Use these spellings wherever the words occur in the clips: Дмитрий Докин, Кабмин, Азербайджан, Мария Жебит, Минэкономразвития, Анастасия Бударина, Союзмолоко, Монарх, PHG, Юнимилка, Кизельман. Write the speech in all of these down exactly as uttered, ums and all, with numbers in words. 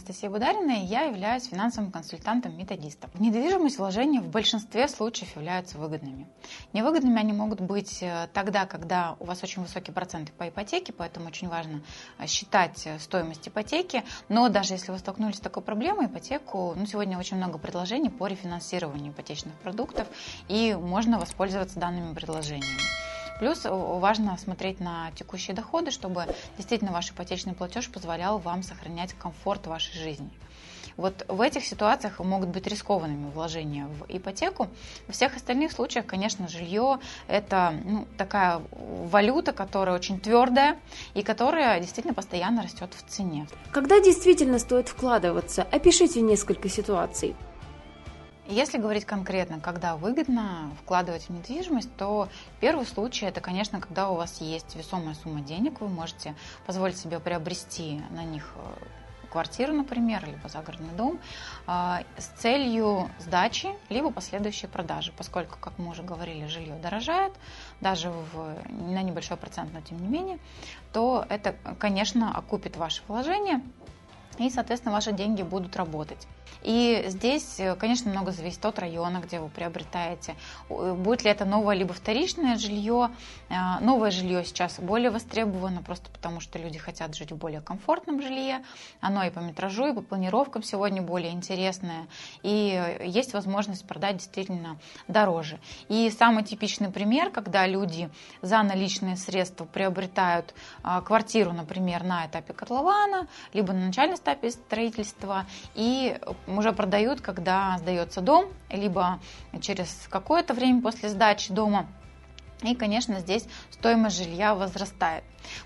Анастасия Бударина, и я являюсь финансовым консультантом-методистом. Недвижимость вложения в большинстве случаев являются выгодными. Невыгодными они могут быть тогда, когда у вас очень высокие проценты по ипотеке, поэтому очень важно считать стоимость ипотеки. Но даже если вы столкнулись с такой проблемой, ипотеку, ну, сегодня очень много предложений по рефинансированию ипотечных продуктов, и можно воспользоваться данными предложениями. Плюс важно смотреть на текущие доходы, чтобы действительно ваш ипотечный платеж позволял вам сохранять комфорт вашей жизни. Вот в этих ситуациях могут быть рискованными вложения в ипотеку. Во всех остальных случаях, конечно, жилье – это ну, такая валюта, которая очень твердая и которая действительно постоянно растет в цене. Когда действительно стоит вкладываться? Опишите несколько ситуаций. Если говорить конкретно, когда выгодно вкладывать в недвижимость, то первый случай – это, конечно, когда у вас есть весомая сумма денег, вы можете позволить себе приобрести на них квартиру, например, либо загородный дом с целью сдачи, либо последующей продажи, поскольку, как мы уже говорили, жилье дорожает, даже в, на небольшой процент, но тем не менее, то это, конечно, окупит ваше вложение, и, соответственно, ваши деньги будут работать. И здесь, конечно, много зависит от района, где вы приобретаете. Будет ли это новое либо вторичное жилье. Новое жилье сейчас более востребовано, просто потому что люди хотят жить в более комфортном жилье. Оно и по метражу, и по планировкам сегодня более интересное. И есть возможность продать действительно дороже. И самый типичный пример, когда люди за наличные средства приобретают квартиру, например, на этапе котлована, либо на начальном этапе строительства, и уже продают, когда сдается дом, либо через какое-то время после сдачи дома. И, конечно, здесь стоимость жилья возрастает.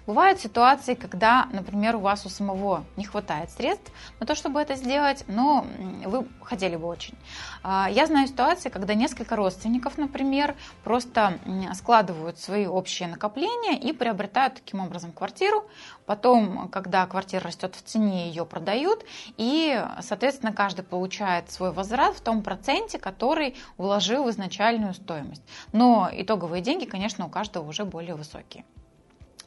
Бывают ситуации, когда, например, у вас у самого не хватает средств на то, чтобы это сделать, но вы хотели бы очень. Я знаю ситуации, когда несколько родственников, например, просто складывают свои общие накопления и приобретают таким образом квартиру. Потом, когда квартира растет в цене, ее продают, и, соответственно, каждый получает свой возврат в том проценте, который вложил в изначальную стоимость. Но итоговые деньги, конечно, у каждого уже более высокие.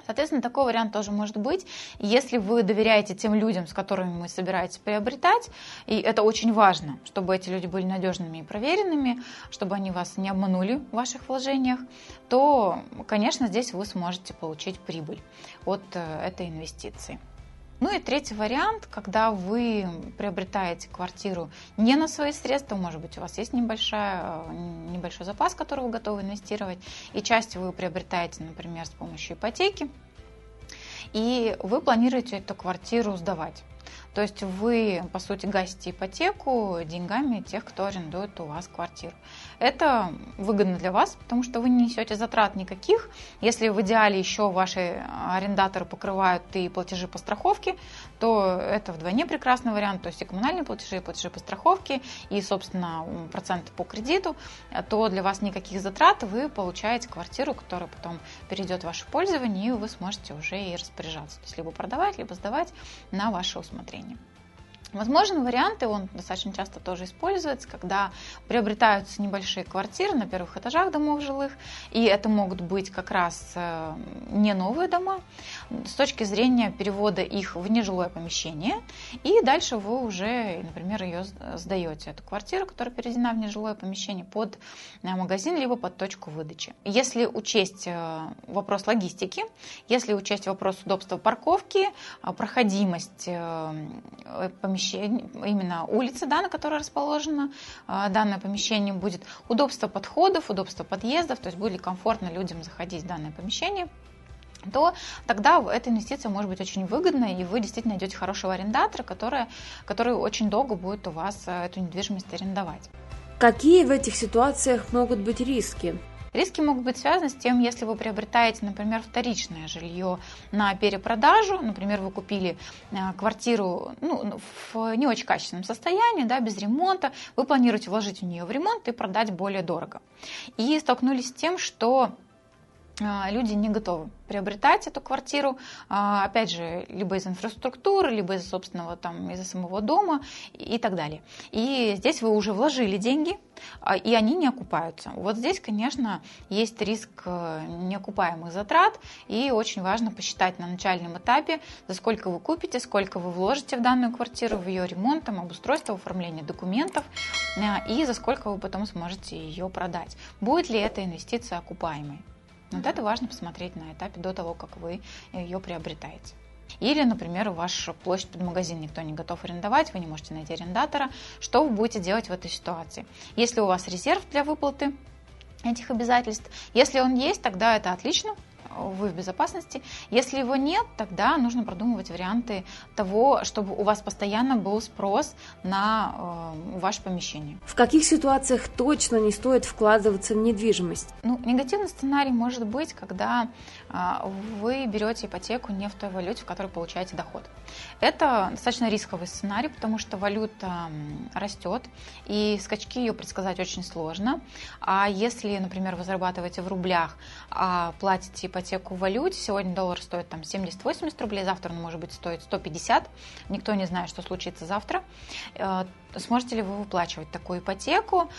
Соответственно, такой вариант тоже может быть. Если вы доверяете тем людям, с которыми вы собираетесь приобретать, и это очень важно, чтобы эти люди были надежными и проверенными, чтобы они вас не обманули в ваших вложениях, то, конечно, здесь вы сможете получить прибыль от этой инвестиции. Ну и третий вариант, когда вы приобретаете квартиру не на свои средства, может быть, у вас есть небольшая, небольшой запас, который вы готовы инвестировать, и часть вы приобретаете, например, с помощью ипотеки, и вы планируете эту квартиру сдавать. То есть вы, по сути, гасите ипотеку деньгами тех, кто арендует у вас квартиру. Это выгодно для вас, потому что вы не несете затрат никаких. Если в идеале еще ваши арендаторы покрывают и платежи по страховке, то это вдвойне прекрасный вариант. То есть и коммунальные платежи, и платежи по страховке, и, собственно, проценты по кредиту. То для вас никаких затрат, вы получаете квартиру, которая потом перейдет в ваше пользование, и вы сможете уже и распоряжаться. То есть либо продавать, либо сдавать на ваше усмотрение. Возможен вариант, и он достаточно часто тоже используется, когда приобретаются небольшие квартиры на первых этажах домов жилых, и это могут быть как раз не новые дома, с точки зрения перевода их в нежилое помещение, и дальше вы уже, например, ее сдаете, эту квартиру, которая переведена в нежилое помещение, под магазин, либо под точку выдачи. Если учесть вопрос логистики, если учесть вопрос удобства парковки, проходимость помещения, именно улицы, да, на которой расположено данное помещение, будет удобство подходов, удобство подъездов, то есть будет ли комфортно людям заходить в данное помещение, то тогда эта инвестиция может быть очень выгодна, и вы действительно найдете хорошего арендатора, который, который очень долго будет у вас эту недвижимость арендовать. Какие в этих ситуациях могут быть риски? Риски могут быть связаны с тем, если вы приобретаете, например, вторичное жилье на перепродажу, например, вы купили квартиру ну, в не очень качественном состоянии, да, без ремонта, вы планируете вложить в нее в ремонт и продать более дорого. И столкнулись с тем, что люди не готовы приобретать эту квартиру, опять же, либо из инфраструктуры, либо из собственного, там, из-за самого дома и так далее. И здесь вы уже вложили деньги, и они не окупаются. Вот здесь, конечно, есть риск неокупаемых затрат, и очень важно посчитать на начальном этапе, за сколько вы купите, сколько вы вложите в данную квартиру, в ее ремонт, там, обустройство, оформление документов, и за сколько вы потом сможете ее продать. Будет ли эта инвестиция окупаемой? Вот это важно посмотреть на этапе до того, как вы ее приобретаете. Или, например, вашу площадь под магазин никто не готов арендовать, вы не можете найти арендатора. Что вы будете делать в этой ситуации? Если у вас резерв для выплаты этих обязательств, если он есть, тогда это отлично, вы в безопасности. Если его нет, тогда нужно продумывать варианты того, чтобы у вас постоянно был спрос на э, ваше помещение. В каких ситуациях точно не стоит вкладываться в недвижимость? Ну, негативный сценарий может быть, когда э, вы берете ипотеку не в той валюте, в которой получаете доход. Это достаточно рисковый сценарий, потому что валюта растет, и скачки ее предсказать очень сложно. А если, например, вы зарабатываете в рублях, а платите ипотеку, в валюте. Сегодня доллар стоит там семьдесят-восемьдесят рублей, завтра он может быть стоит сто пятьдесят. Никто не знает, что случится завтра. Сможете ли вы выплачивать такую ипотеку?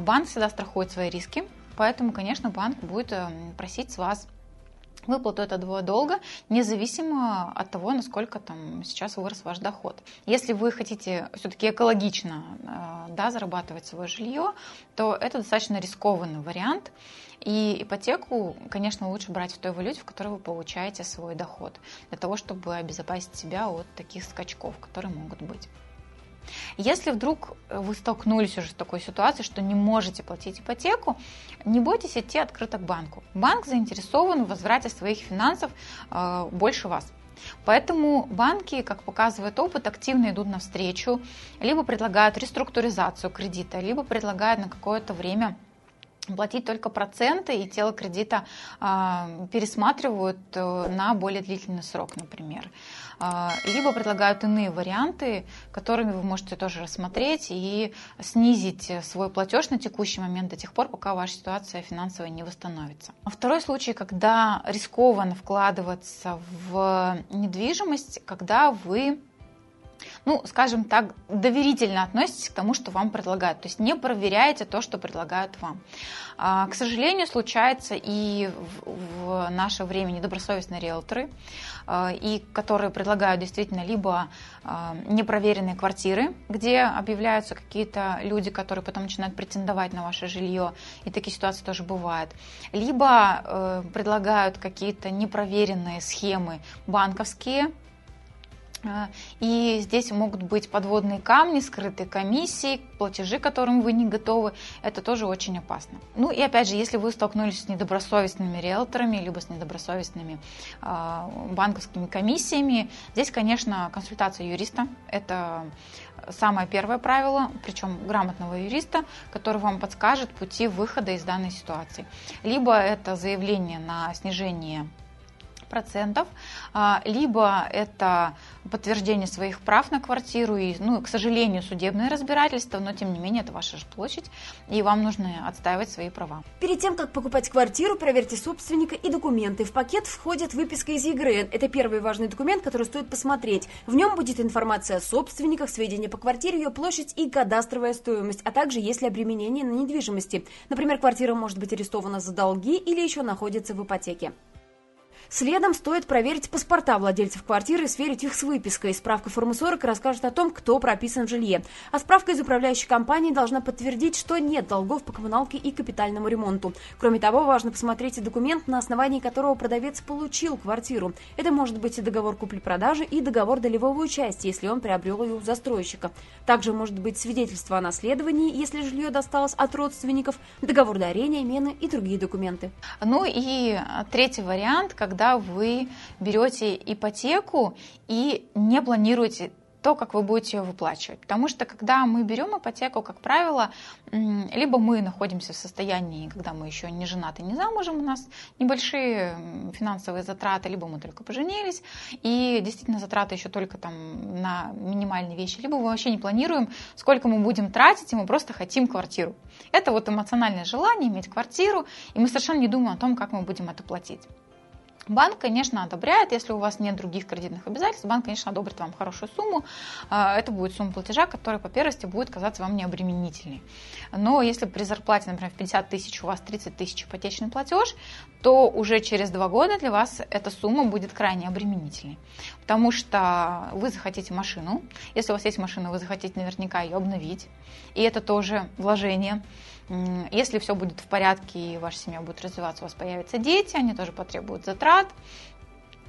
Банк всегда страхует свои риски, поэтому, конечно, банк будет просить с вас выплату этого долга, независимо от того, насколько там сейчас вырос ваш доход. Если вы хотите все-таки экологично, да, зарабатывать свое жилье, то это достаточно рискованный вариант. И ипотеку, конечно, лучше брать в той валюте, в которой вы получаете свой доход, для того, чтобы обезопасить себя от таких скачков, которые могут быть. Если вдруг вы столкнулись уже с такой ситуацией, что не можете платить ипотеку, не бойтесь идти открыто к банку. Банк заинтересован в возврате своих финансов э, больше вас. Поэтому банки, как показывает опыт, активно идут навстречу, либо предлагают реструктуризацию кредита, либо предлагают на какое-то время платить только проценты, и тело кредита э, пересматривают э, на более длительный срок, например. Э, либо предлагают иные варианты, которыми вы можете тоже рассмотреть и снизить свой платеж на текущий момент до тех пор, пока ваша ситуация финансовая не восстановится. Второй случай, когда рискованно вкладываться в недвижимость, когда вы, ну, скажем так, доверительно относитесь к тому, что вам предлагают. То есть не проверяете то, что предлагают вам. А, к сожалению, случается и в, в наше время недобросовестные риэлторы, а, и которые предлагают действительно либо а, непроверенные квартиры, где объявляются какие-то люди, которые потом начинают претендовать на ваше жилье, и такие ситуации тоже бывают, либо а, предлагают какие-то непроверенные схемы банковские, и здесь могут быть подводные камни, скрытые комиссии, платежи, к которым вы не готовы. Это тоже очень опасно. Ну и опять же, если вы столкнулись с недобросовестными риэлторами, либо с недобросовестными банковскими комиссиями, здесь, конечно, консультация юриста. Это самое первое правило, причем грамотного юриста, который вам подскажет пути выхода из данной ситуации. Либо это заявление на снижение процентов, либо это подтверждение своих прав на квартиру и, ну, к сожалению, судебное разбирательство, но тем не менее это ваша же площадь, и вам нужно отстаивать свои права. Перед тем, как покупать квартиру, проверьте собственника и документы. В пакет входит выписка из е гэ эр эн. Это первый важный документ, который стоит посмотреть. В нем будет информация о собственниках, сведения по квартире, ее площадь и кадастровая стоимость, а также есть ли обременение на недвижимости. Например, квартира может быть арестована за долги или еще находится в ипотеке. Следом стоит проверить паспорта владельцев квартиры и сверить их с выпиской. Справка формы сорок расскажет о том, кто прописан в жилье. А справка из управляющей компании должна подтвердить, что нет долгов по коммуналке и капитальному ремонту. Кроме того, важно посмотреть и документ, на основании которого продавец получил квартиру. Это может быть и договор купли-продажи, и договор долевого участия, если он приобрел ее у застройщика. Также может быть свидетельство о наследовании, если жилье досталось от родственников, договор дарения, мены и другие документы. Ну и третий вариант, когда вы берете ипотеку и не планируете то, как вы будете ее выплачивать. Потому что, когда мы берем ипотеку, как правило, либо мы находимся в состоянии, когда мы еще не женаты, не замужем, у нас небольшие финансовые затраты, либо мы только поженились, и действительно затраты еще только там на минимальные вещи, либо мы вообще не планируем, сколько мы будем тратить, и мы просто хотим квартиру. Это вот эмоциональное желание иметь квартиру, и мы совершенно не думаем о том, как мы будем это платить. Банк, конечно, одобряет, если у вас нет других кредитных обязательств, банк, конечно, одобрит вам хорошую сумму, это будет сумма платежа, которая по первости будет казаться вам необременительной. Но если при зарплате, например, в пятьдесят тысяч у вас тридцать тысяч ипотечный платеж, то уже через два года для вас эта сумма будет крайне обременительной, потому что вы захотите машину, если у вас есть машина, вы захотите наверняка ее обновить, и это тоже вложение. Если все будет в порядке и ваша семья будет развиваться, у вас появятся дети, они тоже потребуют затрат.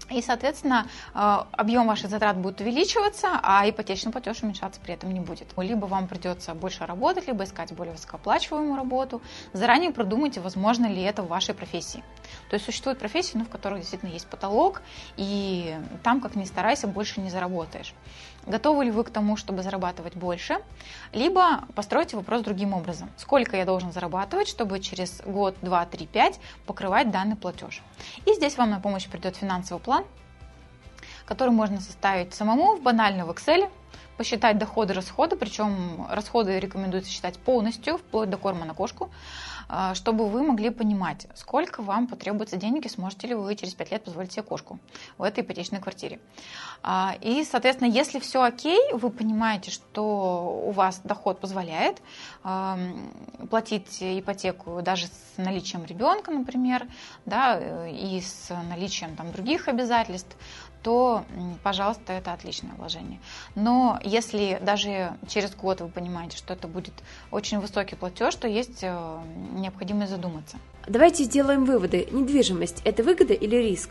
И, соответственно, объем ваших затрат будет увеличиваться, а ипотечный платеж уменьшаться при этом не будет. Либо вам придется больше работать, либо искать более высокооплачиваемую работу. Заранее продумайте, возможно ли это в вашей профессии. То есть существуют профессии, ну, в которых действительно есть потолок, и там, как ни старайся, больше не заработаешь. Готовы ли вы к тому, чтобы зарабатывать больше? Либо постройте вопрос другим образом. Сколько я должен зарабатывать, чтобы через год, два, три, пять покрывать данный платеж? И здесь вам на помощь придет финансовый план, который можно составить самому, в банально в Excel, посчитать доходы, расходы, причем расходы рекомендуется считать полностью, вплоть до корма на кошку, чтобы вы могли понимать, сколько вам потребуется денег и сможете ли вы через пять лет позволить себе кошку в этой ипотечной квартире. И, соответственно, если все окей, вы понимаете, что у вас доход позволяет платить ипотеку даже с наличием ребенка, например, да, и с наличием там других обязательств, то, пожалуйста, это отличное вложение. Но если даже через год вы понимаете, что это будет очень высокий платеж, то есть необходимость задуматься. Давайте сделаем выводы. Недвижимость – это выгода или риск?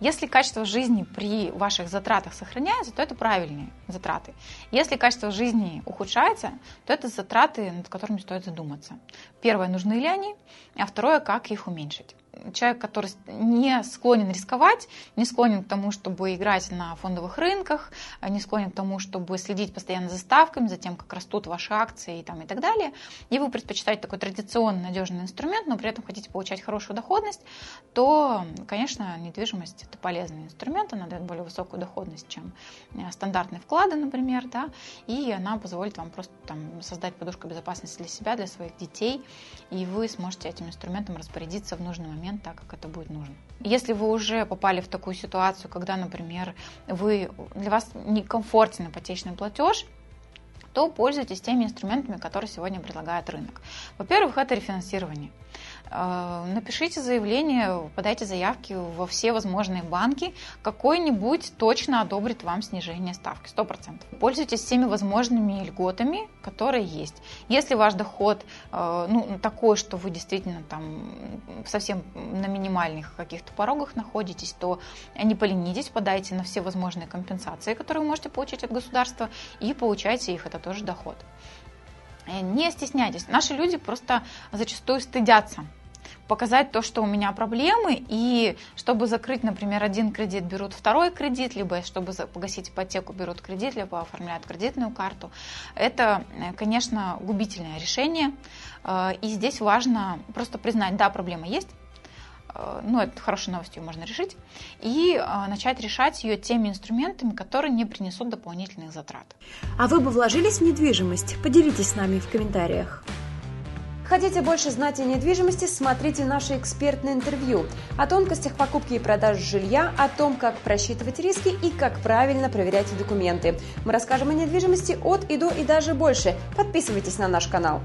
Если качество жизни при ваших затратах сохраняется, то это правильные затраты. Если качество жизни ухудшается, то это затраты, над которыми стоит задуматься. Первое, нужны ли они, а второе, как их уменьшить. Человек, который не склонен рисковать, не склонен к тому, чтобы играть на фондовых рынках, не склонен к тому, чтобы следить постоянно за ставками, за тем, как растут ваши акции и, там, и так далее, и вы предпочитаете такой традиционный, надежный инструмент, но при этом хотите получать хорошую доходность, то, конечно, недвижимость – это полезный инструмент, она дает более высокую доходность, чем стандартные вклады, например, да, и она позволит вам просто там, создать подушку безопасности для себя, для своих детей, и вы сможете этим инструментом распорядиться в нужный момент, так, как это будет нужно. Если вы уже попали в такую ситуацию, когда, например, вы, для вас некомфортен ипотечный платеж, то пользуйтесь теми инструментами, которые сегодня предлагает рынок. Во-первых, это рефинансирование. Напишите заявление, подайте заявки во все возможные банки, какой-нибудь точно одобрит вам снижение ставки, сто процентов. Пользуйтесь всеми возможными льготами, которые есть. Если ваш доход ну, такой, что вы действительно там совсем на минимальных каких-то порогах находитесь, то не поленитесь, подайте на все возможные компенсации, которые вы можете получить от государства, и получайте их, это тоже доход. Не стесняйтесь. Наши люди просто зачастую стыдятся показать то, что у меня проблемы, и чтобы закрыть, например, один кредит, берут второй кредит, либо чтобы погасить ипотеку, берут кредит, либо оформляют кредитную карту. Это, конечно, губительное решение, и здесь важно просто признать, да, проблема есть, ну, это хорошей новостью можно решить, и начать решать ее теми инструментами, которые не принесут дополнительных затрат. А вы бы вложились в недвижимость? Поделитесь с нами в комментариях. Хотите больше знать о недвижимости? Смотрите наше экспертное интервью о тонкостях покупки и продажи жилья, о том, как просчитывать риски и как правильно проверять документы. Мы расскажем о недвижимости от и до и даже больше. Подписывайтесь на наш канал.